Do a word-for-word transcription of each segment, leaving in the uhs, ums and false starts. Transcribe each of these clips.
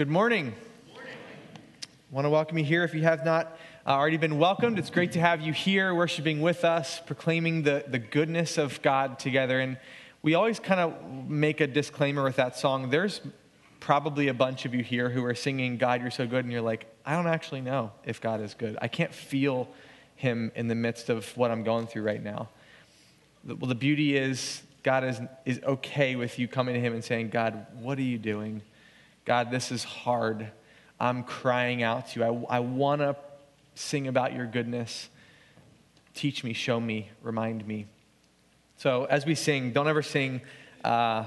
Good morning. Good morning. I want to welcome you here. If you have not uh, already been welcomed, it's great to have you here worshiping with us, proclaiming the, the goodness of God together. And we always kind of make a disclaimer with that song. There's probably a bunch of you here who are singing, God, you're so good. And you're like, I don't actually know if God is good. I can't feel him in the midst of what I'm going through right now. Well, the beauty is God is, is okay with you coming to him and saying, God, what are you doing? God, this is hard. I'm crying out to you. I, I want to sing about your goodness. Teach me, show me, remind me. So as we sing, don't ever sing uh,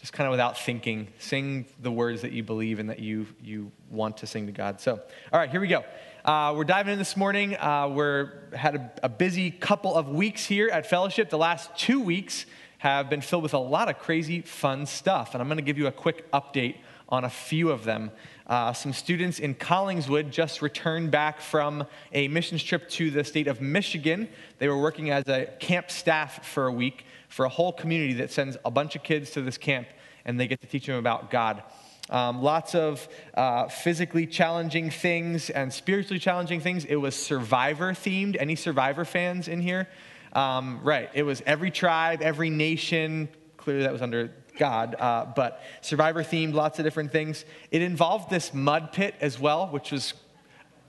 just kind of without thinking. Sing the words that you believe and that you, you want to sing to God. So, all right, here we go. Uh, we're diving in this morning. Uh, we're had a, a busy couple of weeks here at Fellowship. The last two weeks have been filled with a lot of crazy, fun stuff. And I'm going to give you a quick update on a few of them. Uh, some students in Collingswood just returned back from a missions trip to the state of Michigan. They were working as a camp staff for a week for a whole community that sends a bunch of kids to this camp, and they get to teach them about God. Um, lots of uh, physically challenging things and spiritually challenging things. It was Survivor-themed. Any Survivor fans in here? Um, right. It was every tribe, every nation. Clearly that was under God, uh, but Survivor-themed, lots of different things. It involved this mud pit as well, which was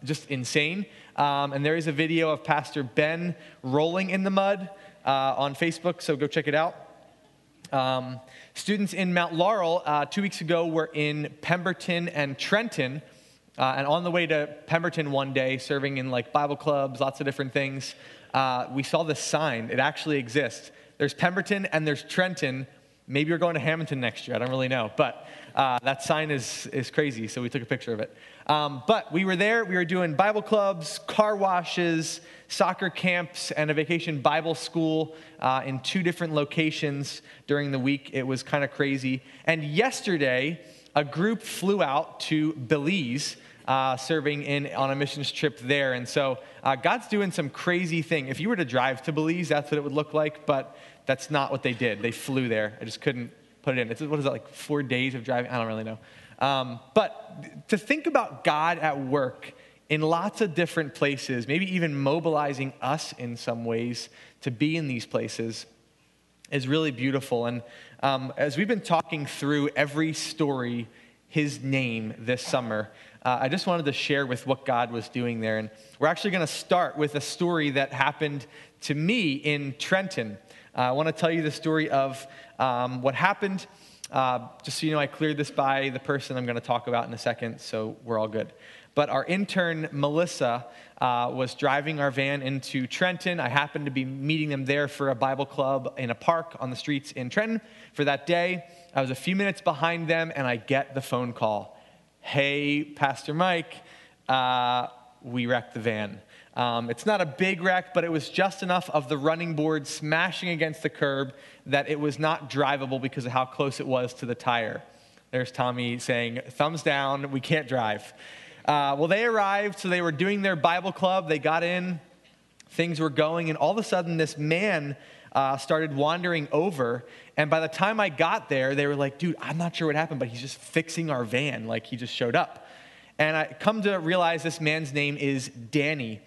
just insane. Um, and there is a video of Pastor Ben rolling in the mud uh, on Facebook, so go check it out. Um, students in Mount Laurel uh, two weeks ago were in Pemberton and Trenton, uh, and on the way to Pemberton one day, serving in like Bible clubs, lots of different things, uh, we saw this sign. It actually exists. There's Pemberton and there's Trenton. Maybe we're going to Hamilton next year. I don't really know, but uh, that sign is is crazy, so we took a picture of it. Um, but we were there. We were doing Bible clubs, car washes, soccer camps, and a vacation Bible school uh, in two different locations during the week. It was kind of crazy. And yesterday, a group flew out to Belize, Uh, serving in on a missions trip there. And so uh, God's doing some crazy thing. If you were to drive to Belize, that's what it would look like, but that's not what they did. They flew there. I just couldn't put it in. It's, what is that, like four days of driving? I don't really know. Um, but to think about God at work in lots of different places, maybe even mobilizing us in some ways to be in these places, is really beautiful. And um, as we've been talking through every story, his name this summer, Uh, I just wanted to share with what God was doing there. And we're actually going to start with a story that happened to me in Trenton. Uh, I want to tell you the story of um, what happened. Uh, just so you know, I cleared this by the person I'm going to talk about in a second, so we're all good. But our intern, Melissa, uh, was driving our van into Trenton. I happened to be meeting them there for a Bible club in a park on the streets in Trenton for that day. I was a few minutes behind them, and I get the phone call. Hey, Pastor Mike, uh, we wrecked the van. Um, it's not a big wreck, but it was just enough of the running board smashing against the curb that it was not drivable because of how close it was to the tire. There's Tommy saying, thumbs down, we can't drive. Uh, well, they arrived, so they were doing their Bible club. They got in, things were going, and all of a sudden this man Uh, started wandering over, and by the time I got there, they were like, dude, I'm not sure what happened, but he's just fixing our van, like he just showed up. And I come to realize this man's name is Danny,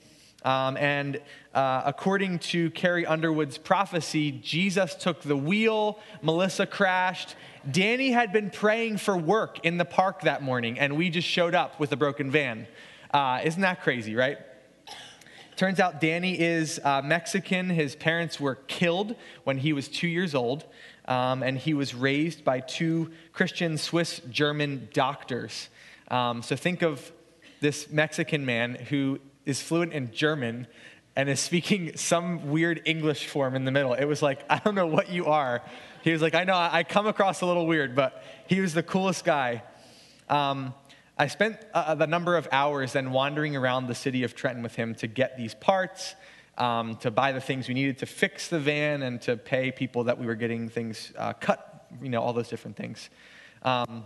um, and uh, according to Carrie Underwood's prophecy, Jesus took the wheel, Melissa crashed. Danny had been praying for work in the park that morning, and we just showed up with a broken van. Uh, isn't that crazy, right? Turns out Danny is uh, Mexican. His parents were killed when he was two years old, um, and he was raised by two Christian Swiss-German doctors. Um, so think of this Mexican man who is fluent in German and is speaking some weird English form in the middle. It was like, I don't know what you are. He was like, I know, I come across a little weird, but he was the coolest guy. Um I spent uh, the number of hours then wandering around the city of Trenton with him to get these parts, um, to buy the things we needed to fix the van, and to pay people that we were getting things uh, cut, you know, all those different things. Um,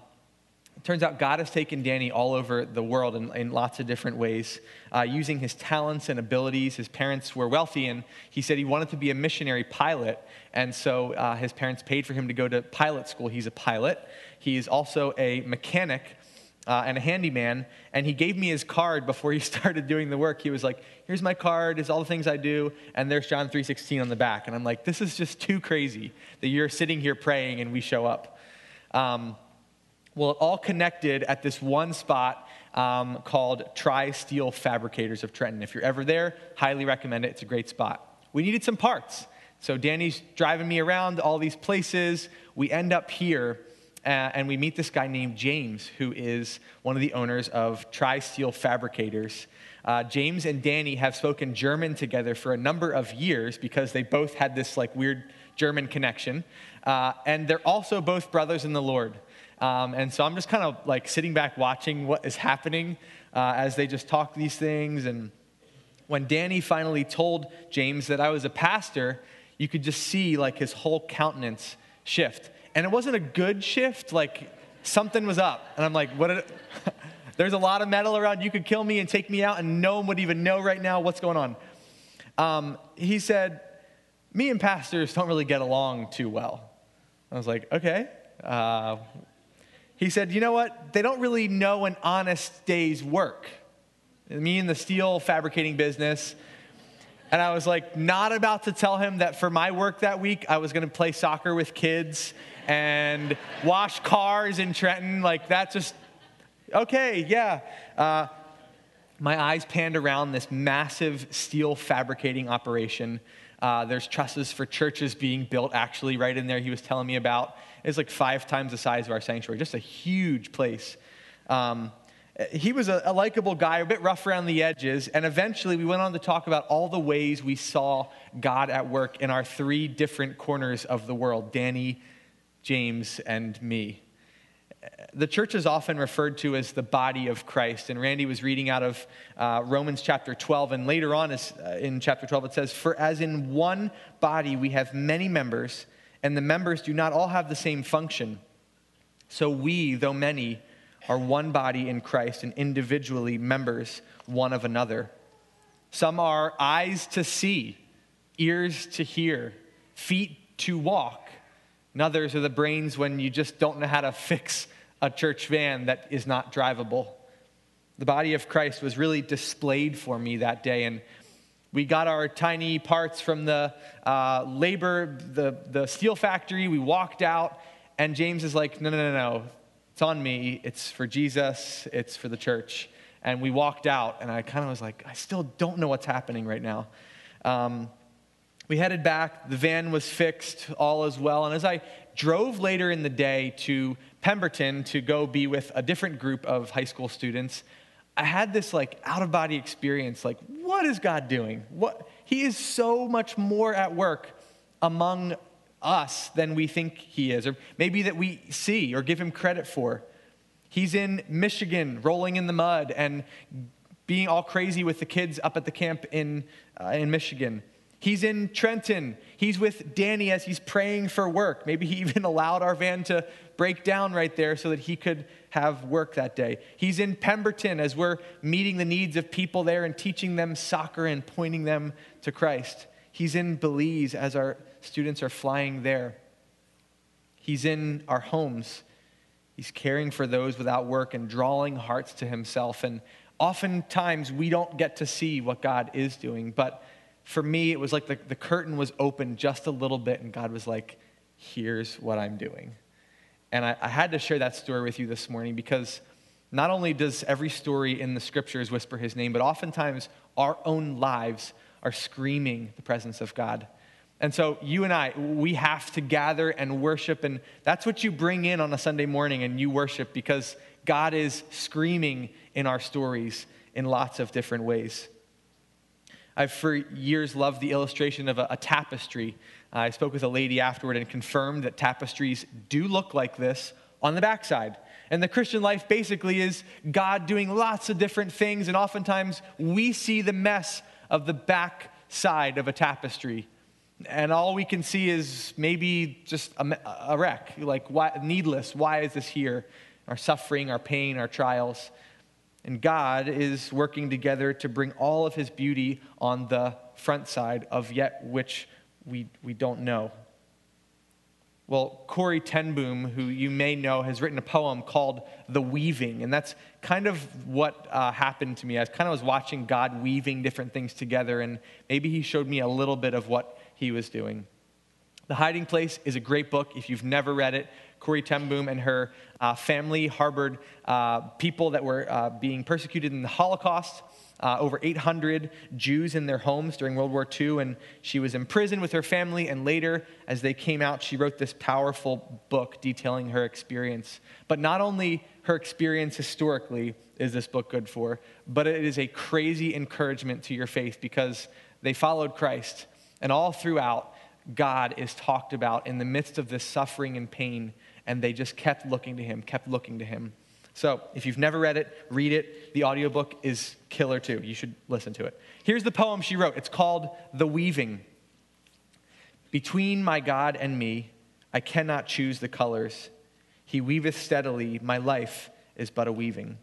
it turns out God has taken Danny all over the world in, in lots of different ways, uh, using his talents and abilities. His parents were wealthy, and he said he wanted to be a missionary pilot, and so uh, his parents paid for him to go to pilot school. He's a pilot. He is also a mechanic. uh, and a handyman, and he gave me his card before he started doing the work. He was like, here's my card, here's all the things I do, and there's John three sixteen on the back. And I'm like, this is just too crazy that you're sitting here praying and we show up. Um, well, it all connected at this one spot um, called Tri-Steel Fabricators of Trenton. If you're ever there, highly recommend it. It's a great spot. We needed some parts. So Danny's driving me around all these places. We end up here, uh, and we meet this guy named James, who is one of the owners of Tri-Steel Fabricators. Uh, James and Danny have spoken German together for a number of years because they both had this like weird German connection. Uh, and they're also both brothers in the Lord. Um, and so I'm just kind of like sitting back watching what is happening uh, as they just talk these things. And when Danny finally told James that I was a pastor, you could just see like his whole countenance shift. And it wasn't a good shift, like something was up. And I'm like, what? Did it... There's a lot of metal around. You could kill me and take me out and no one would even know right now what's going on. Um, he said, me and pastors don't really get along too well. I was like, okay. Uh, he said, you know what? They don't really know an honest day's work. Me in the steel fabricating business. And I was like, not about to tell him that for my work that week, I was going to play soccer with kids and wash cars in Trenton. Like, that just, okay, yeah. Uh, my eyes panned around this massive steel fabricating operation. Uh, there's trusses for churches being built, actually, right in there he was telling me about. It's like five times the size of our sanctuary, just a huge place. Um He was a, a likable guy, a bit rough around the edges, and eventually we went on to talk about all the ways we saw God at work in our three different corners of the world, Danny, James, and me. The church is often referred to as the body of Christ, and Randy was reading out of uh, Romans chapter twelve, and later on is, uh, in chapter twelve it says, "For as in one body we have many members, and the members do not all have the same function. So we, though many, are one body in Christ and individually members one of another. Some are eyes to see, ears to hear, feet to walk, and others are the brains when you just don't know how to fix a church van that is not drivable." The body of Christ was really displayed for me that day, and we got our tiny parts from the uh, labor, the, the steel factory. We walked out, and James is like, no, no, no, no. It's on me, it's for Jesus, it's for the church. And we walked out, and I kind of was like, I still don't know what's happening right now. Um, we headed back, the van was fixed, all is well. And as I drove later in the day to Pemberton to go be with a different group of high school students, I had this like out-of-body experience, like, what is God doing? What? He is so much more at work among us than we think he is, or maybe that we see or give him credit for. He's in Michigan rolling in the mud and being all crazy with the kids up at the camp in uh, in Michigan. He's in Trenton. He's with Danny as he's praying for work. Maybe he even allowed our van to break down right there so that he could have work that day. He's in Pemberton as we're meeting the needs of people there and teaching them soccer and pointing them to Christ. He's in Belize as our students are flying there. He's in our homes. He's caring for those without work and drawing hearts to himself. And oftentimes we don't get to see what God is doing. But for me, it was like the, the curtain was open just a little bit and God was like, here's what I'm doing. And I, I had to share that story with you this morning because not only does every story in the scriptures whisper his name, but oftentimes our own lives are screaming the presence of God. And so you and I, we have to gather and worship, and that's what you bring in on a Sunday morning and you worship, because God is screaming in our stories in lots of different ways. I've for years loved the illustration of a, a tapestry. Uh, I spoke with a lady afterward and confirmed that tapestries do look like this on the backside. And the Christian life basically is God doing lots of different things, and oftentimes we see the mess of the back side of a tapestry. And all we can see is maybe just a, a wreck, like why, needless. Why is this here? Our suffering, our pain, our trials. And God is working together to bring all of his beauty on the front side of yet which we, we don't know. Well, Corrie ten Boom, who you may know, has written a poem called The Weaving, and that's kind of what uh, happened to me. I kind of was watching God weaving different things together, and maybe he showed me a little bit of what he was doing. The Hiding Place is a great book if you've never read it. Corrie ten Boom and her uh, family harbored uh, people that were uh, being persecuted in the Holocaust. Uh, over eight hundred Jews in their homes during World War Two, and she was imprisoned with her family, and later, as they came out, she wrote this powerful book detailing her experience. But not only her experience historically is this book good for, but it is a crazy encouragement to your faith because they followed Christ, and all throughout, God is talked about in the midst of this suffering and pain, and they just kept looking to him, kept looking to him. So if you've never read it, read it. The audiobook is killer too. You should listen to it. Here's the poem she wrote. It's called The Weaving. Between my God and me, I cannot choose the colors. He weaveth steadily. My life is but a weaving.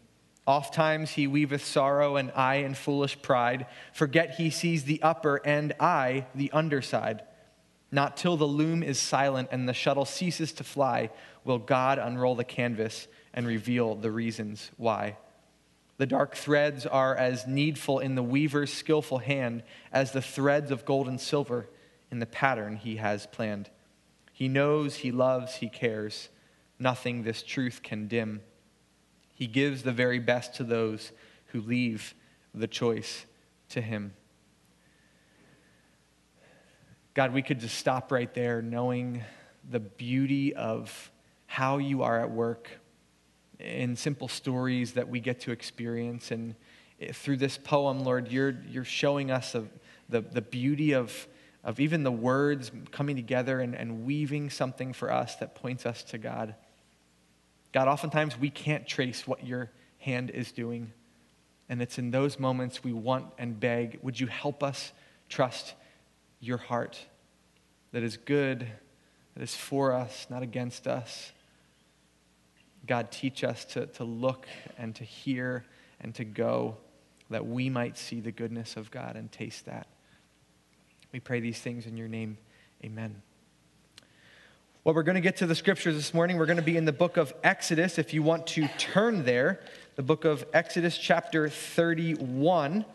Oft times he weaveth sorrow, and I in foolish pride forget he sees the upper and I the underside. Not till the loom is silent and the shuttle ceases to fly will God unroll the canvas and reveal the reasons why. The dark threads are as needful in the weaver's skillful hand as the threads of gold and silver in the pattern he has planned. He knows, he loves, he cares. Nothing this truth can dim. He gives the very best to those who leave the choice to him. God, we could just stop right there knowing the beauty of how you are at work in simple stories that we get to experience. And through this poem, Lord, you're you're showing us of the, the beauty of, of even the words coming together and, and weaving something for us that points us to God. God, oftentimes we can't trace what your hand is doing. And it's in those moments we want and beg, would you help us trust your heart that is good, that is for us, not against us. God, teach us to, to look and to hear and to go, that we might see the goodness of God and taste that. We pray these things in your name. Amen. Well, we're going to get to the scriptures this morning. We're going to be in the book of Exodus. If you want to turn there, the book of Exodus chapter thirty-one.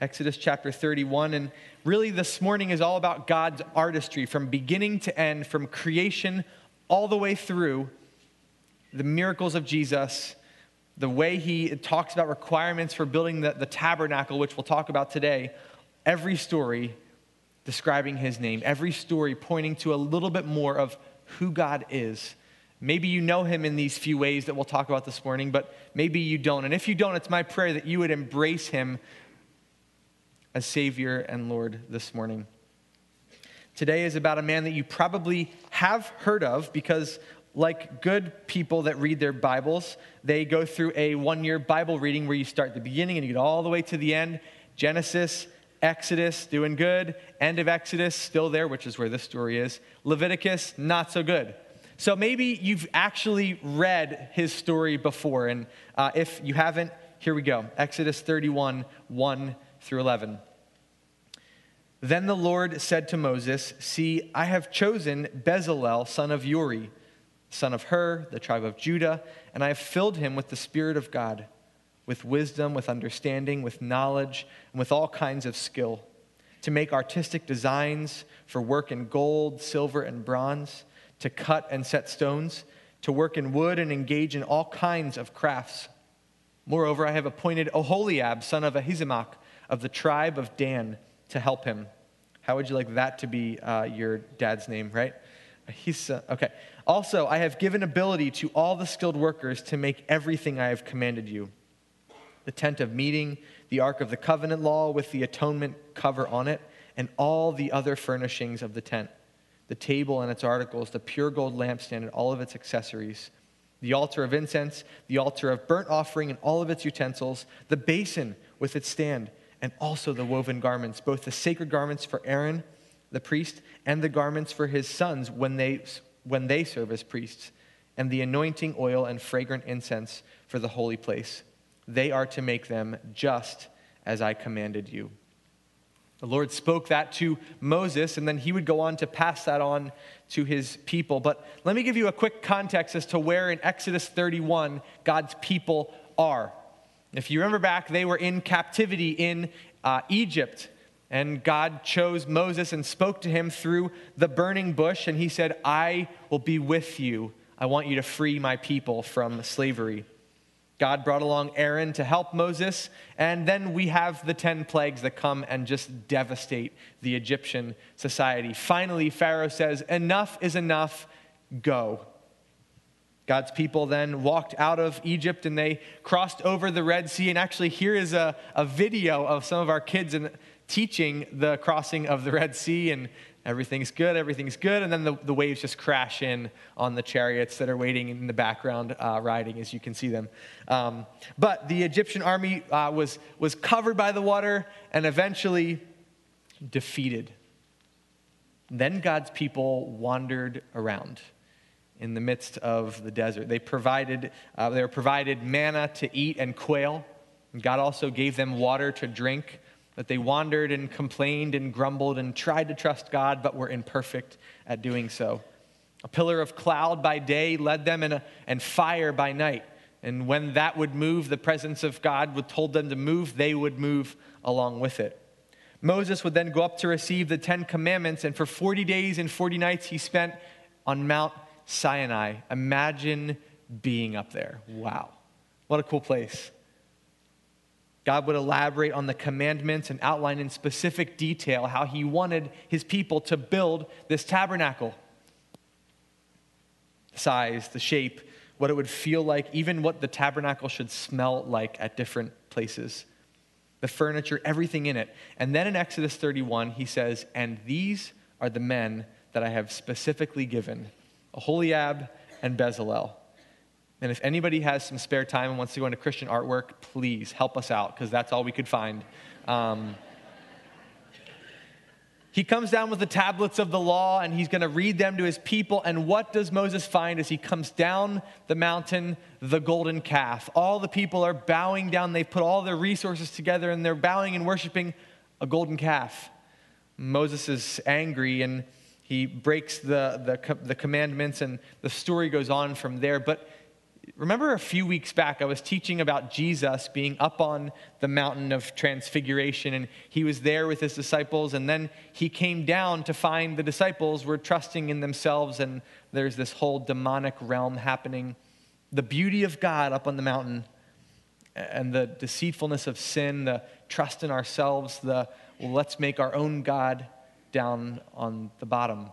Exodus chapter thirty-one, and really this morning is all about God's artistry from beginning to end, from creation all the way through the miracles of Jesus, the way he talks about requirements for building the, the tabernacle, which we'll talk about today, every story describing his name, every story pointing to a little bit more of who God is. Maybe you know him in these few ways that we'll talk about this morning, but maybe you don't. And if you don't, it's my prayer that you would embrace him as Savior and Lord this morning. Today is about a man that you probably have heard of because, like good people that read their Bibles, they go through a one-year Bible reading where you start at the beginning and you get all the way to the end. Genesis, Exodus, doing good. End of Exodus, still there, which is where this story is. Leviticus, not so good. So maybe you've actually read his story before, and uh, if you haven't, here we go. Exodus thirty-one, one through eleven. Then the Lord said to Moses, see, I have chosen Bezalel, son of Uri, son of Hur, the tribe of Judah, and I have filled him with the Spirit of God, with wisdom, with understanding, with knowledge, and with all kinds of skill, to make artistic designs for work in gold, silver, and bronze, to cut and set stones, to work in wood and engage in all kinds of crafts. Moreover, I have appointed Oholiab, son of Ahisamach, of the tribe of Dan, to help him. How would you like that to be uh, your dad's name, right? He's, uh, okay. Also, I have given ability to all the skilled workers to make everything I have commanded you. The tent of meeting, the ark of the covenant law with the atonement cover on it, and all the other furnishings of the tent, the table and its articles, the pure gold lampstand and all of its accessories, the altar of incense, the altar of burnt offering and all of its utensils, the basin with its stand, and also the woven garments, both the sacred garments for Aaron, the priest, and the garments for his sons when they when they serve as priests, and the anointing oil and fragrant incense for the holy place. They are to make them just as I commanded you. The Lord spoke that to Moses, and then he would go on to pass that on to his people. But let me give you a quick context as to where in Exodus thirty-one God's people are. If you remember back, they were in captivity in uh, Egypt, and God chose Moses and spoke to him through the burning bush, and he said, I will be with you. I want you to free my people from slavery. God brought along Aaron to help Moses, and then we have the ten plagues that come and just devastate the Egyptian society. Finally, Pharaoh says, enough is enough, go. God's people then walked out of Egypt, and they crossed over the Red Sea, and actually here is a, a video of some of our kids in, teaching the crossing of the Red Sea, and everything's good, everything's good, and then the, the waves just crash in on the chariots that are waiting in the background uh, riding, as you can see them. Um, but the Egyptian army uh, was, was covered by the water and eventually defeated. Then God's people wandered around in the midst of the desert. They provided, uh, they were provided manna to eat and quail. And God also gave them water to drink. That they wandered and complained and grumbled and tried to trust God, but were imperfect at doing so. A pillar of cloud by day led them, in a, and fire by night. And when that would move, the presence of God would told them to move, they would move along with it. Moses would then go up to receive the Ten Commandments, and for forty days and forty nights he spent on Mount Sinai. Imagine being up there. Wow. What a cool place. God would elaborate on the commandments and outline in specific detail how he wanted his people to build this tabernacle. The size, the shape, what it would feel like, even what the tabernacle should smell like at different places. The furniture, everything in it. And then in Exodus thirty-one, he says, and these are the men that I have specifically given, Oholiab and Bezalel. And if anybody has some spare time and wants to go into Christian artwork, please help us out, because that's all we could find. Um, he comes down with the tablets of the law, and he's going to read them to his people. And what does Moses find as he comes down the mountain? The golden calf. All the people are bowing down. They've put all their resources together, and they're bowing and worshiping a golden calf. Moses is angry, and he breaks the, the, the commandments, and the story goes on from there. But remember a few weeks back, I was teaching about Jesus being up on the mountain of transfiguration, and he was there with his disciples, and then he came down to find the disciples were trusting in themselves, and there's this whole demonic realm happening. The beauty of God up on the mountain, and the deceitfulness of sin, the trust in ourselves, the well, let's make our own God down on the bottom.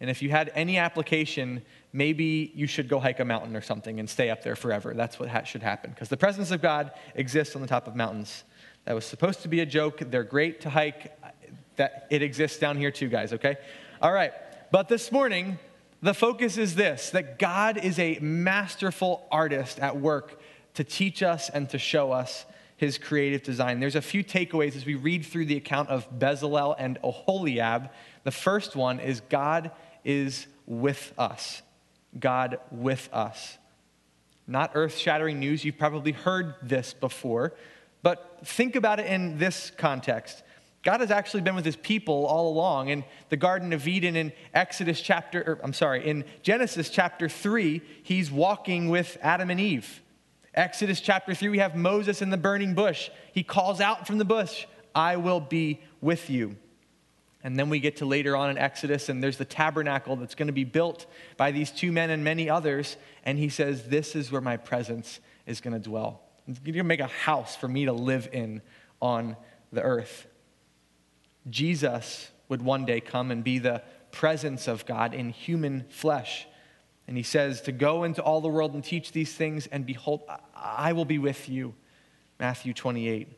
And if you had any application, maybe you should go hike a mountain or something and stay up there forever. That's what ha- should happen, because the presence of God exists on the top of mountains. That was supposed to be a joke. They're great to hike. That it exists down here too, guys, okay? All right, but this morning, the focus is this, that God is a masterful artist at work to teach us and to show us his creative design. There's a few takeaways as we read through the account of Bezalel and Oholiab. The first one is God is with us. God with us. Not earth-shattering news. You've probably heard this before, but think about it in this context. God has actually been with his people all along. In the Garden of Eden, in Exodus chapter, or I'm sorry, in Genesis chapter three, he's walking with Adam and Eve. Exodus chapter three, we have Moses in the burning bush. He calls out from the bush, I will be with you. And then we get to later on in Exodus, and there's the tabernacle that's going to be built by these two men and many others. And he says, this is where my presence is going to dwell. It's going to make a house for me to live in on the earth. Jesus would one day come and be the presence of God in human flesh. And he says, to go into all the world and teach these things, and behold, I will be with you. Matthew twenty-eight.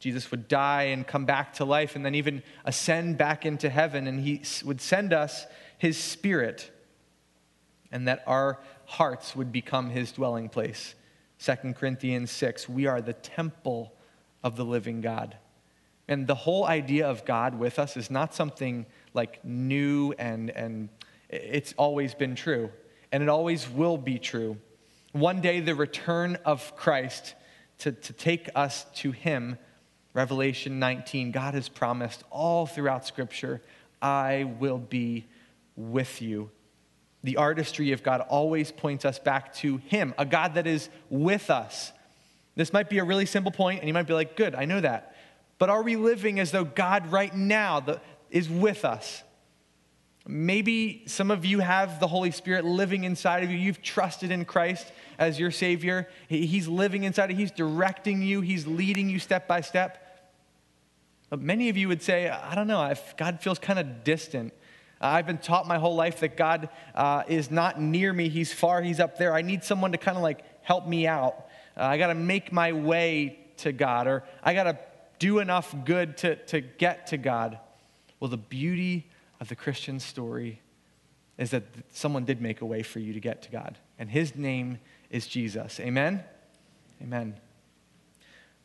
Jesus would die and come back to life, and then even ascend back into heaven, and he would send us his Spirit, and that our hearts would become his dwelling place. Second Corinthians six, we are the temple of the living God. And the whole idea of God with us is not something like new, and, and it's always been true, and it always will be true. One day the return of Christ to, to take us to him Revelation nineteen, God has promised all throughout Scripture, I will be with you. The artistry of God always points us back to him, a God that is with us. This might be a really simple point, and you might be like, good, I know that. But are we living as though God right now is with us? Maybe some of you have the Holy Spirit living inside of you. You've trusted in Christ as your Savior. He's living inside of you. He's directing you. He's leading you step by step. But many of you would say, I don't know, God feels kind of distant. I've been taught my whole life that God uh, is not near me. He's far. He's up there. I need someone to kind of like help me out. Uh, I got to make my way to God, or I got to do enough good to, to get to God. Well, the beauty of the Christian story is that someone did make a way for you to get to God, and his name is Jesus. Amen? Amen.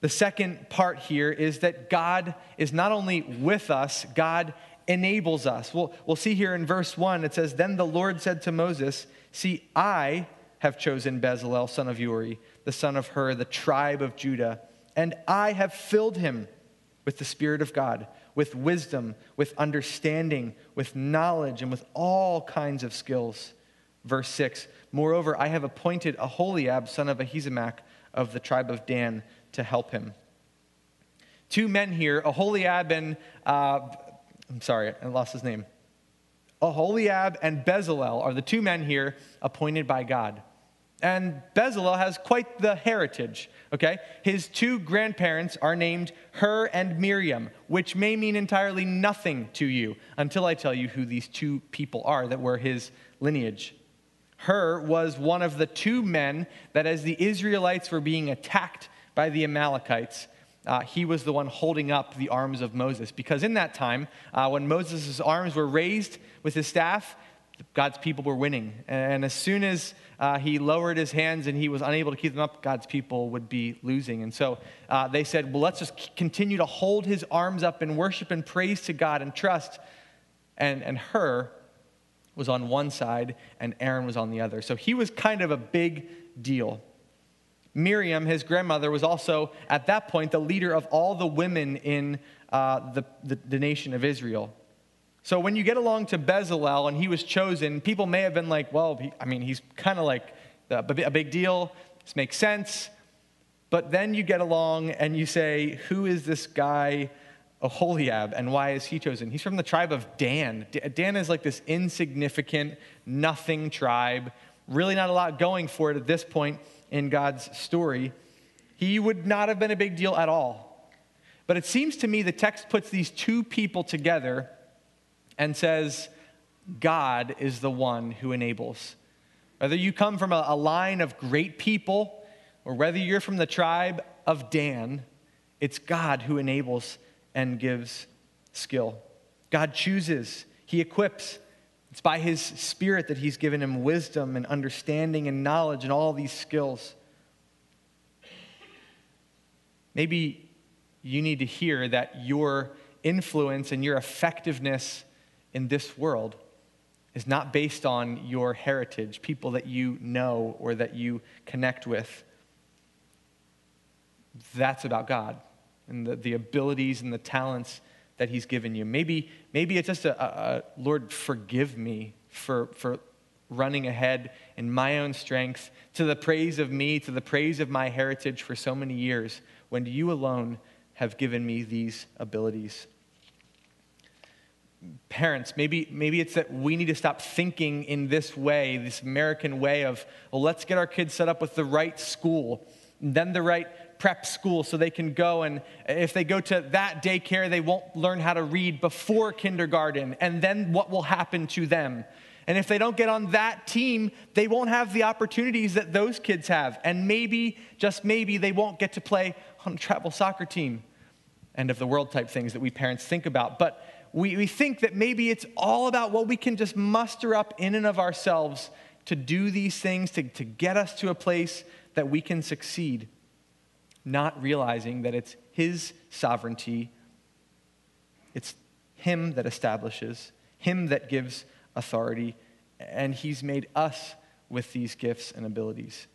The second part here is that God is not only with us, God enables us. We'll, we'll see here in verse one, it says, Then the Lord said to Moses, See, I have chosen Bezalel, son of Uri, the son of Hur, the tribe of Judah, and I have filled him with the Spirit of God, with wisdom, with understanding, with knowledge, and with all kinds of skills. Verse six, Moreover, I have appointed Oholiab, son of Ahisamach, of the tribe of Dan, to help him. Two men here, Oholiab and, uh, I'm sorry, I lost his name. Oholiab and Bezalel are the two men here appointed by God. And Bezalel has quite the heritage, okay? His two grandparents are named Hur and Miriam, which may mean entirely nothing to you until I tell you who these two people are that were his lineage. Hur was one of the two men that as the Israelites were being attacked by the Amalekites, uh, he was the one holding up the arms of Moses. Because in that time, uh, when Moses' arms were raised with his staff, God's people were winning. And as soon as uh, he lowered his hands and he was unable to keep them up, God's people would be losing. And so uh, they said, well, let's just continue to hold his arms up in worship and praise to God and trust. And, and Hur was on one side and Aaron was on the other. So he was kind of a big deal. Miriam, his grandmother, was also at that point the leader of all the women in uh, the, the, the nation of Israel. So when you get along to Bezalel and he was chosen, people may have been like, well, he, I mean, he's kind of like a big deal. This makes sense. But then you get along and you say, who is this guy Oholiab and why is he chosen? He's from the tribe of Dan. Dan is like this insignificant, nothing tribe. Really not a lot going for it at this point in God's story. He would not have been a big deal at all. But it seems to me the text puts these two people together and says, God is the one who enables. Whether you come from a, a line of great people, or whether you're from the tribe of Dan, it's God who enables and gives skill. God chooses, he equips. It's by his Spirit that he's given him wisdom and understanding and knowledge and all these skills. Maybe you need to hear that your influence and your effectiveness in this world is not based on your heritage, people that you know or that you connect with. That's about God and the, the abilities and the talents that he's given you. Maybe, maybe it's just a, a, a Lord, forgive me for, for running ahead in my own strength to the praise of me, to the praise of my heritage for so many years when you alone have given me these abilities. Parents, maybe maybe it's that we need to stop thinking in this way, this American way of, well, let's get our kids set up with the right school, then the right prep school so they can go, and if they go to that daycare, they won't learn how to read before kindergarten, and then what will happen to them? And if they don't get on that team, they won't have the opportunities that those kids have, and maybe, just maybe, they won't get to play on a travel soccer team, end of the world type things that we parents think about, but We, we think that maybe it's all about what we can just muster up in and of ourselves to do these things, to, to get us to a place that we can succeed, not realizing that it's his sovereignty. It's him that establishes, him that gives authority, and he's made us with these gifts and abilities.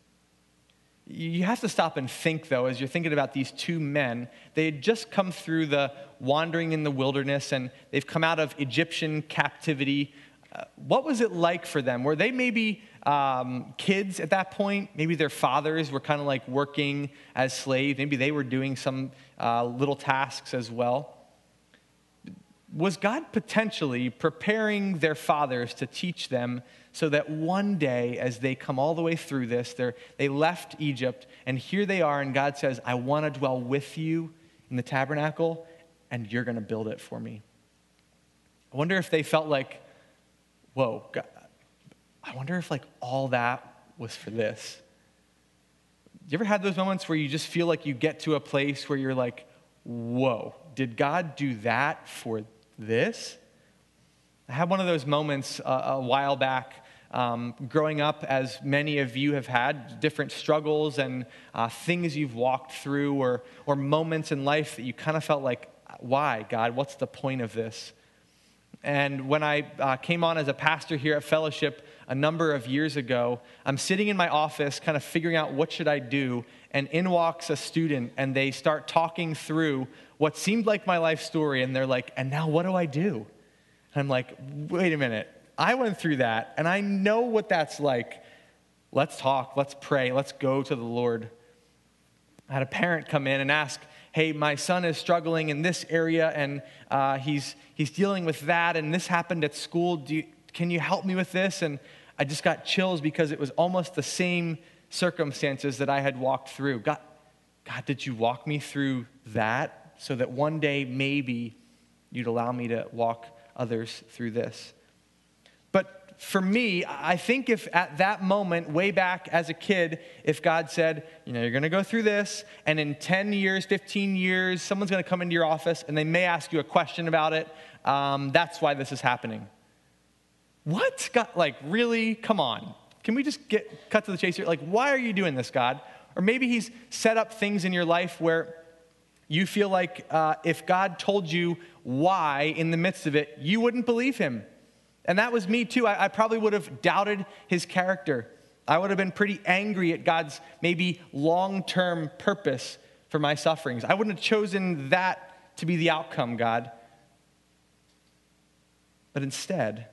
You have to stop and think, though, as you're thinking about these two men. They had just come through the wandering in the wilderness, and they've come out of Egyptian captivity. Uh, what was it like for them? Were they maybe um, kids at that point? Maybe their fathers were kind of like working as slaves. Maybe they were doing some uh, little tasks as well. Was God potentially preparing their fathers to teach them so that one day, as they come all the way through this, they left Egypt, and here they are, and God says, I want to dwell with you in the tabernacle, and you're going to build it for me? I wonder if they felt like, whoa, God, I wonder if like all that was for this. You ever had those moments where you just feel like you get to a place where you're like, whoa, did God do that for this? I had one of those moments uh, a while back, um, growing up, as many of you have had, different struggles and uh, things you've walked through, or, or moments in life that you kind of felt like, why, God, what's the point of this? And when I uh, came on as a pastor here at Fellowship a number of years ago, I'm sitting in my office kind of figuring out what should I do, and in walks a student, and they start talking through what seemed like my life story, and they're like, and now what do I do? And I'm like, wait a minute, I went through that, and I know what that's like. Let's talk, let's pray, let's go to the Lord. I had a parent come in and ask, hey, my son is struggling in this area, and uh, he's he's dealing with that, and this happened at school. Do you, can you help me with this? And I just got chills because it was almost the same circumstances that I had walked through. God, God, did you walk me through that so that one day maybe you'd allow me to walk others through this? But for me, I think if at that moment, way back as a kid, if God said, you know, you're going to go through this, and in ten years, fifteen years, someone's going to come into your office, and they may ask you a question about it. Um, that's why this is happening. What? God, like, really? Come on. Can we just get cut to the chase here? Like, why are you doing this, God? Or maybe he's set up things in your life where you feel like uh, if God told you why in the midst of it, you wouldn't believe him. And that was me too. I, I probably would have doubted his character. I would have been pretty angry at God's maybe long-term purpose for my sufferings. I wouldn't have chosen that to be the outcome, God. But instead,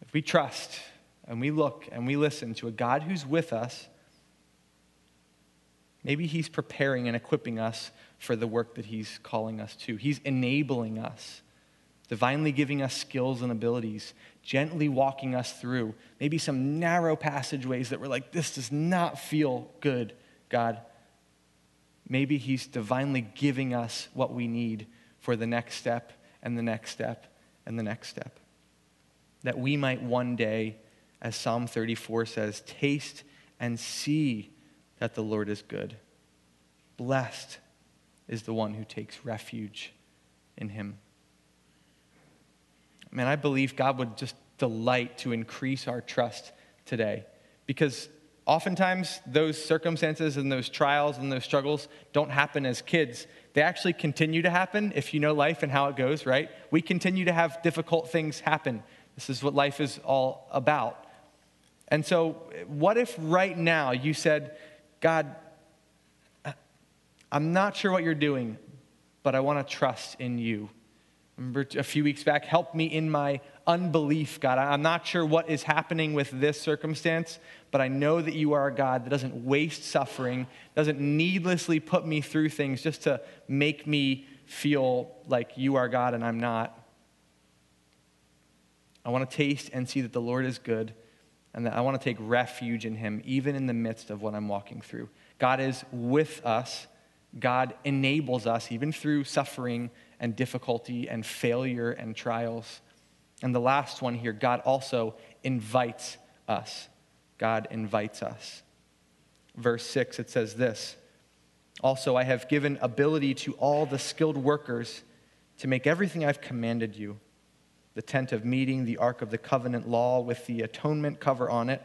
if we trust and we look and we listen to a God who's with us, maybe he's preparing and equipping us for the work that he's calling us to. He's enabling us, divinely giving us skills and abilities, gently walking us through maybe some narrow passageways that we're like, this does not feel good, God. Maybe he's divinely giving us what we need for the next step and the next step and the next step, that we might one day, as Psalm thirty-four says, taste and see that the Lord is good. Blessed is the one who takes refuge in him. Man, I believe God would just delight to increase our trust today, because oftentimes those circumstances and those trials and those struggles don't happen as kids. They actually continue to happen if you know life and how it goes, right? We continue to have difficult things happen. This is what life is all about. And so what if right now you said, God, I'm not sure what you're doing, but I want to trust in you. Remember a few weeks back, help me in my unbelief, God. I'm not sure what is happening with this circumstance, but I know that you are a God that doesn't waste suffering, doesn't needlessly put me through things just to make me feel like you are God and I'm not. I want to taste and see that the Lord is good, and that I want to take refuge in him, even in the midst of what I'm walking through. God is with us. God enables us, even through suffering and difficulty and failure and trials. And the last one here, God also invites us. God invites us. Verse six, it says this, "Also I have given ability to all the skilled workers to make everything I've commanded you. The tent of meeting, the ark of the covenant law with the atonement cover on it,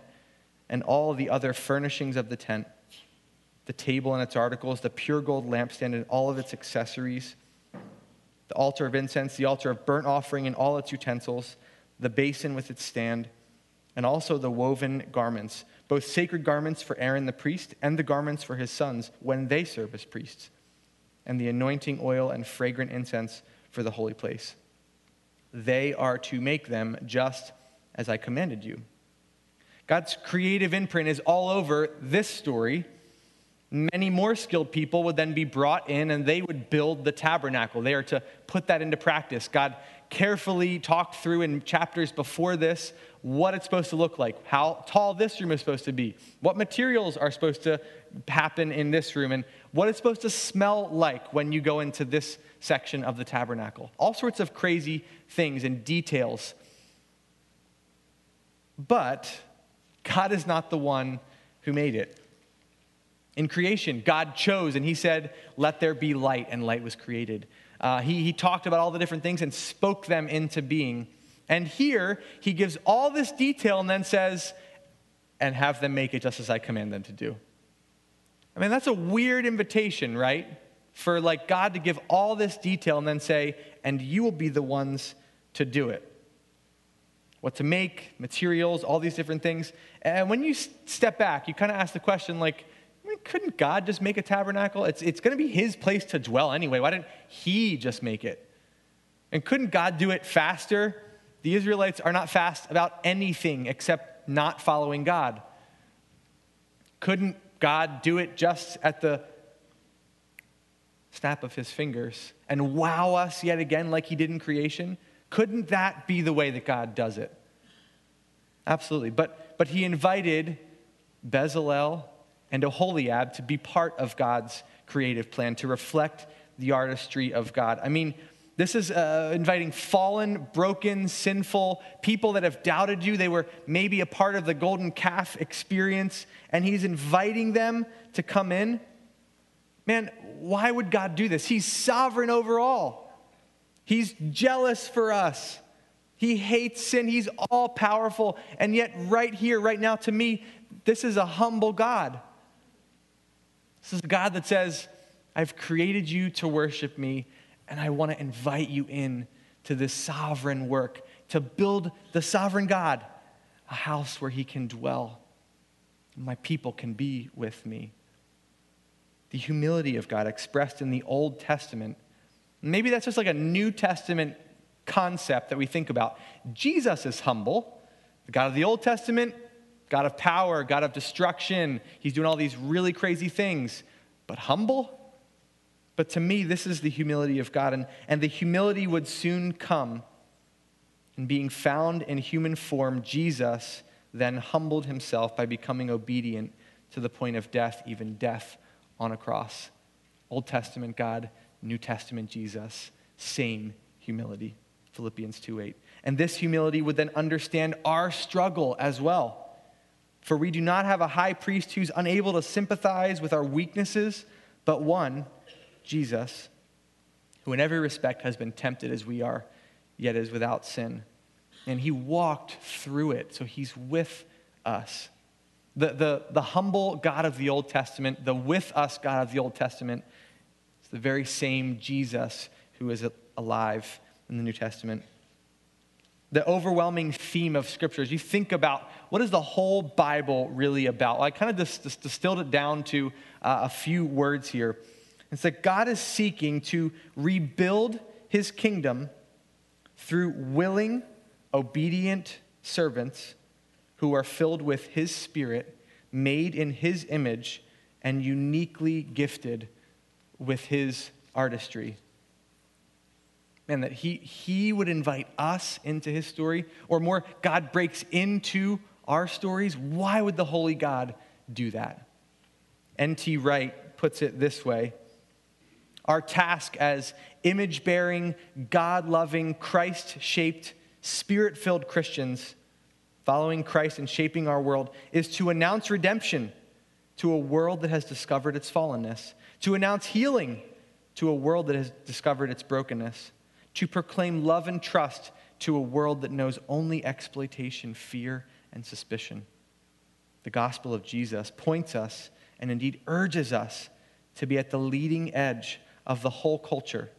and all the other furnishings of the tent, the table and its articles, the pure gold lampstand and all of its accessories, the altar of incense, the altar of burnt offering and all its utensils, the basin with its stand, and also the woven garments." both sacred garments for Aaron the priest and the garments for his sons when they serve as priests, and the anointing oil and fragrant incense for the holy place. They are to make them just as I commanded you." God's creative imprint is all over this story. Many more skilled people would then be brought in, and they would build the tabernacle. They are to put that into practice. God carefully talked through in chapters before this what it's supposed to look like, how tall this room is supposed to be, what materials are supposed to happen in this room, and what it's supposed to smell like when you go into this section of the tabernacle. All sorts of crazy things and details. But God is not the one who made it. In creation, God chose, and he said, "Let there be light," and light was created. Uh, he, he talked about all the different things and spoke them into being. And here, he gives all this detail and then says, "And have them make it just as I command them to do." I mean, that's a weird invitation, right? For like God to give all this detail and then say, "And you will be the ones to do it." What to make, materials, all these different things. And when you step back, you kind of ask the question, like, I mean, couldn't God just make a tabernacle? It's, it's going to be his place to dwell anyway. Why didn't he just make it? And couldn't God do it faster? The Israelites are not fast about anything except not following God. Couldn't God do it just at the snap of his fingers and wow us yet again like he did in creation? Couldn't that be the way that God does it? Absolutely. But, but he invited Bezalel and Oholiab to be part of God's creative plan, to reflect the artistry of God. I mean, this is uh, inviting fallen, broken, sinful people that have doubted you. They were maybe a part of the golden calf experience, and he's inviting them to come in. Man, why would God do this? He's sovereign over all. He's jealous for us. He hates sin. He's all powerful. And yet right here, right now, to me, this is a humble God. This is a God that says, "I've created you to worship me, and I want to invite you in to this sovereign work, to build the sovereign God, a house where he can dwell. My people can be with me." The humility of God expressed in the Old Testament. Maybe that's just like a New Testament concept that we think about. Jesus is humble. The God of the Old Testament, God of power, God of destruction. He's doing all these really crazy things, but humble? But to me, this is the humility of God, and, and the humility would soon come. And being found in human form, Jesus then humbled himself by becoming obedient to the point of death, even death on a cross. Old Testament God, New Testament Jesus, same humility, Philippians two eight. And this humility would then understand our struggle as well. For we do not have a high priest who's unable to sympathize with our weaknesses, but one, Jesus, who in every respect has been tempted as we are, yet is without sin. And he walked through it, so he's with us. The, the, the humble God of the Old Testament, the with us God of the Old Testament, is the very same Jesus who is alive in the New Testament. The overwhelming theme of Scripture, as you think about what is the whole Bible really about, I kind of just, just distilled it down to uh, a few words here. It's that God is seeking to rebuild his kingdom through willing, obedient servants who are filled with his Spirit, made in his image, and uniquely gifted with his artistry. Man, that he, he would invite us into his story, or more, God breaks into our stories. Why would the holy God do that? N T Wright puts it this way: our task as image-bearing, God-loving, Christ-shaped, Spirit-filled Christians following Christ and shaping our world is to announce redemption to a world that has discovered its fallenness, to announce healing to a world that has discovered its brokenness, to proclaim love and trust to a world that knows only exploitation, fear, and suspicion. The gospel of Jesus points us and indeed urges us to be at the leading edge of the whole culture,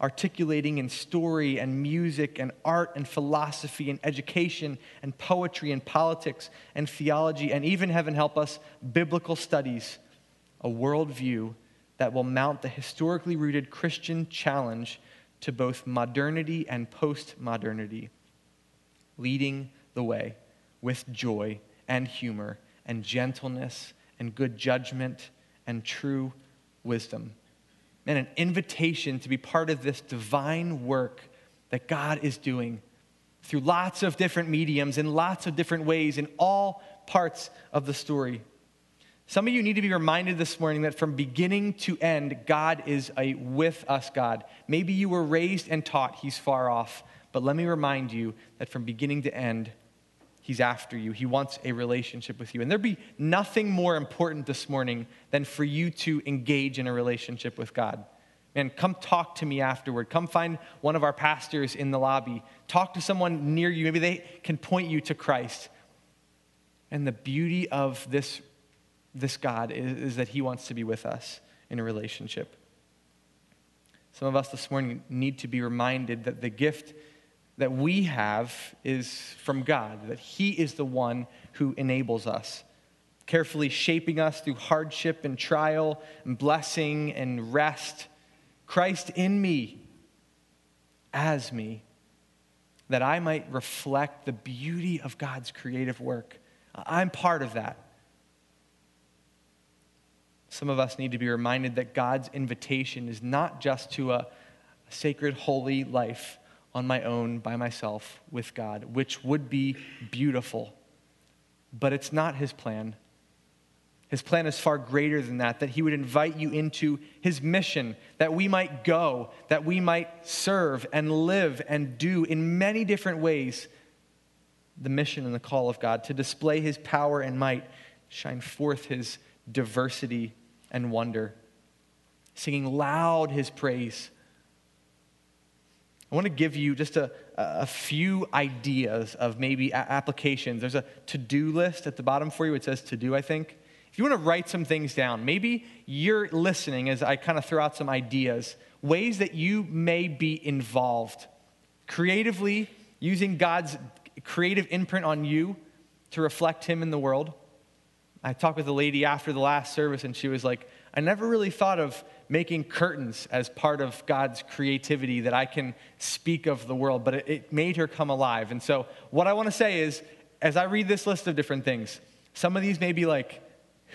articulating in story and music and art and philosophy and education and poetry and politics and theology and even, heaven help us, biblical studies, a worldview that will mount the historically rooted Christian challenge to both modernity and post-modernity, leading the way with joy and humor and gentleness and good judgment and true wisdom. And an invitation to be part of this divine work that God is doing through lots of different mediums in lots of different ways in all parts of the story. Some of you need to be reminded this morning that from beginning to end, God is a with us God. Maybe you were raised and taught he's far off, but let me remind you that from beginning to end, he's after you. He wants a relationship with you. And there'd be nothing more important this morning than for you to engage in a relationship with God. Man, come talk to me afterward. Come find one of our pastors in the lobby. Talk to someone near you. Maybe they can point you to Christ. And the beauty of this, this God is, is that he wants to be with us in a relationship. Some of us this morning need to be reminded that the gift that we have is from God, that he is the one who enables us, carefully shaping us through hardship and trial and blessing and rest. Christ in me, as me, that I might reflect the beauty of God's creative work. I'm part of that. Some of us need to be reminded that God's invitation is not just to a sacred, holy life, on my own, by myself, with God, which would be beautiful. But it's not his plan. His plan is far greater than that, that he would invite you into his mission, that we might go, that we might serve and live and do in many different ways the mission and the call of God, to display his power and might, shine forth his diversity and wonder, singing loud his praise. I want to give you just a, a few ideas of maybe applications. There's a to-do list at the bottom for you. It says to-do, I think. If you want to write some things down, maybe you're listening as I kind of throw out some ideas, ways that you may be involved creatively, using God's creative imprint on you to reflect him in the world. I talked with a lady after the last service, and she was like, I never really thought of making curtains as part of God's creativity that I can speak of the world, but it, it made her come alive. And so what I want to say is, as I read this list of different things, some of these may be like,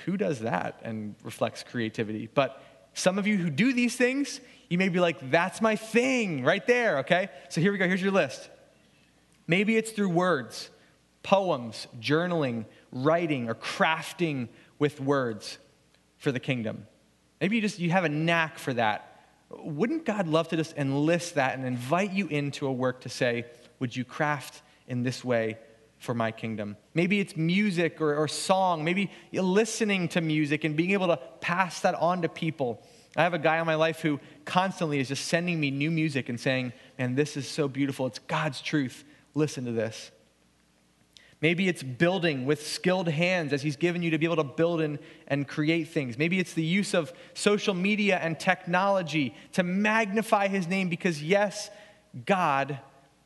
who does that and reflects creativity? But some of you who do these things, you may be like, that's my thing right there, okay? So here we go, here's your list. Maybe it's through words, poems, journaling, writing, or crafting with words for the kingdom. Maybe you just you have a knack for that. Wouldn't God love to just enlist that and invite you into a work to say, would you craft in this way for my kingdom? Maybe it's music or, or song. Maybe you're listening to music and being able to pass that on to people. I have a guy in my life who constantly is just sending me new music and saying, man, this is so beautiful. It's God's truth. Listen to this. Maybe it's building with skilled hands as he's given you to be able to build and, and create things. Maybe it's the use of social media and technology to magnify his name, because yes, God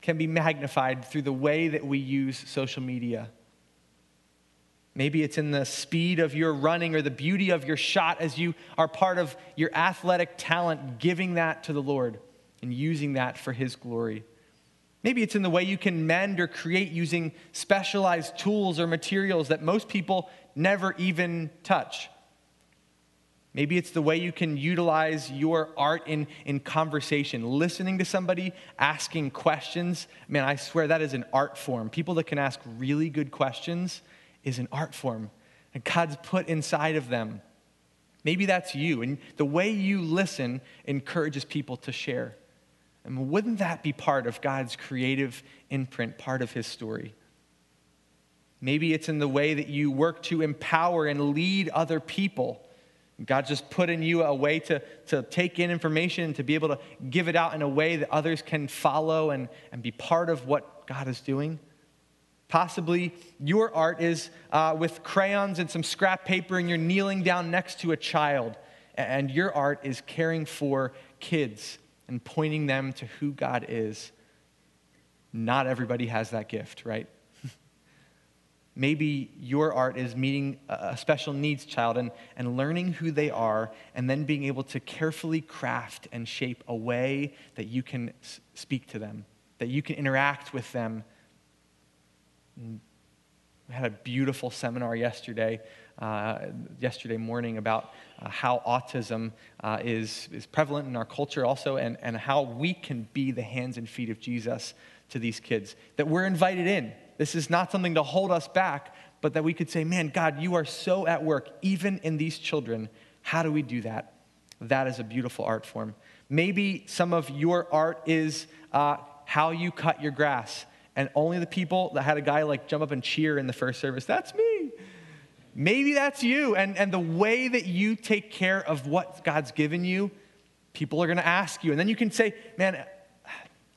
can be magnified through the way that we use social media. Maybe it's in the speed of your running or the beauty of your shot as you are part of your athletic talent, giving that to the Lord and using that for his glory. Maybe it's in the way you can mend or create using specialized tools or materials that most people never even touch. Maybe it's the way you can utilize your art in, in conversation, listening to somebody, asking questions. Man, I swear that is an art form. People that can ask really good questions is an art form that God's put inside of them. Maybe that's you, and the way you listen encourages people to share. And wouldn't that be part of God's creative imprint, part of his story? Maybe it's in the way that you work to empower and lead other people. God just put in you a way to, to take in information and to be able to give it out in a way that others can follow and, and be part of what God is doing. Possibly your art is uh, with crayons and some scrap paper, and you're kneeling down next to a child, and your art is caring for kids and pointing them to who God is. Not everybody has that gift, right? Maybe your art is meeting a special needs child and, and learning who they are and then being able to carefully craft and shape a way that you can speak to them, that you can interact with them. We had a beautiful seminar yesterday, uh, yesterday morning about uh, how autism uh, is, is prevalent in our culture also, and, and how we can be the hands and feet of Jesus to these kids, that we're invited in. This is not something to hold us back, but that we could say, man, God, you are so at work, even in these children. How do we do that? That is a beautiful art form. Maybe some of your art is uh, how you cut your grass, and only the people that had a guy like jump up and cheer in the first service, that's me. Maybe that's you, and, and the way that you take care of what God's given you, people are gonna ask you, and then you can say, man,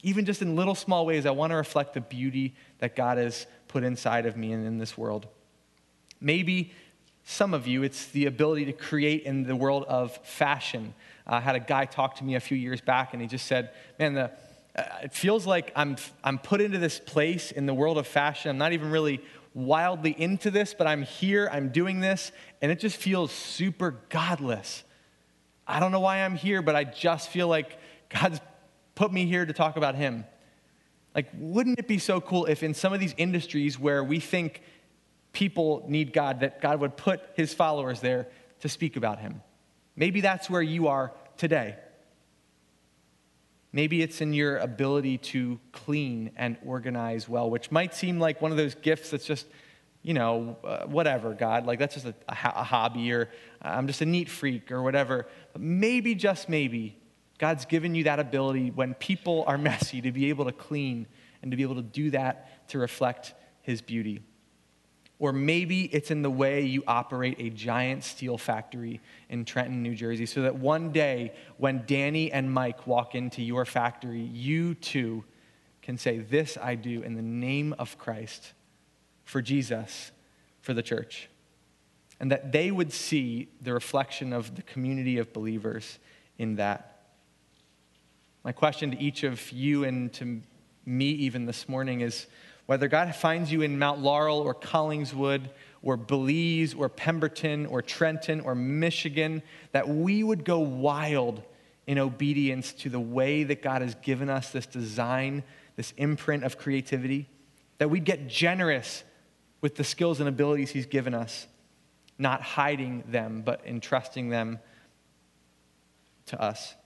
even just in little small ways, I want to reflect the beauty that God has put inside of me and in this world. Maybe some of you, it's the ability to create in the world of fashion. I had a guy talk to me a few years back, and he just said, man, the, uh, it feels like I'm, I'm put into this place in the world of fashion. I'm not even really wildly into this, but I'm here, I'm doing this, and it just feels super godless. I don't know why I'm here, but I just feel like God's put me here to talk about him. Like, wouldn't it be so cool if in some of these industries where we think people need God, that God would put his followers there to speak about him? Maybe that's where you are today. Maybe it's in your ability to clean and organize well, which might seem like one of those gifts that's just, you know, uh, whatever, God, like that's just a, a, a hobby, or uh, I'm just a neat freak or whatever. But maybe, just maybe, God's given you that ability when people are messy to be able to clean and to be able to do that to reflect his beauty. Or maybe it's in the way you operate a giant steel factory in Trenton, New Jersey, so that one day when Danny and Mike walk into your factory, you too can say, this I do in the name of Christ, for Jesus, for the church. And that they would see the reflection of the community of believers in that. My question to each of you and to me even this morning is whether God finds you in Mount Laurel or Collingswood or Belize or Pemberton or Trenton or Michigan, that we would go wild in obedience to the way that God has given us this design, this imprint of creativity, that we'd get generous with the skills and abilities he's given us, not hiding them, but entrusting them to us.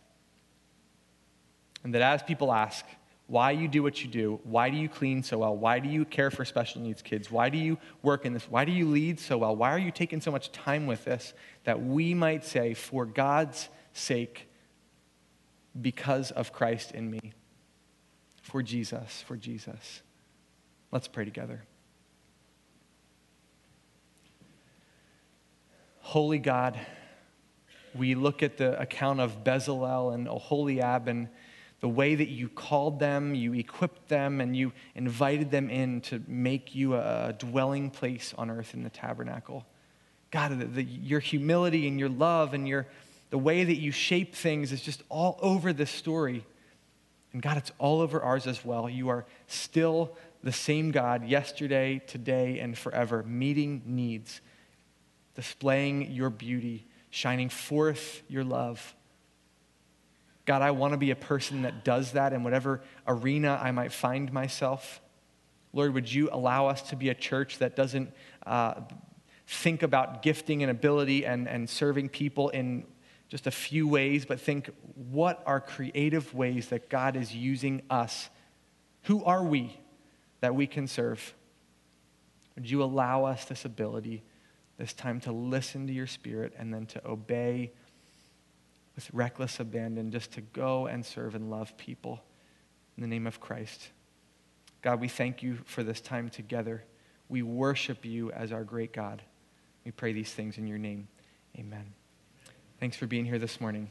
And that as people ask, why you do what you do, why do you clean so well, why do you care for special needs kids, why do you work in this, why do you lead so well, why are you taking so much time with this, that we might say, for God's sake, because of Christ in me, for Jesus, for Jesus. Let's pray together. Holy God, we look at the account of Bezalel and Oholiab and the way that you called them, you equipped them, and you invited them in to make you a dwelling place on earth in the tabernacle. God, the, the, your humility and your love and your the way that you shape things is just all over this story. And God, it's all over ours as well. You are still the same God yesterday, today, and forever, meeting needs, displaying your beauty, shining forth your love. God, I want to be a person that does that in whatever arena I might find myself. Lord, would you allow us to be a church that doesn't uh, think about gifting and ability and, and serving people in just a few ways, but think, what are creative ways that God is using us? Who are we that we can serve? Would you allow us this ability, this time to listen to your Spirit and then to obey with reckless abandon, just to go and serve and love people in the name of Christ. God, we thank you for this time together. We worship you as our great God. We pray these things in your name. Amen. Thanks for being here this morning.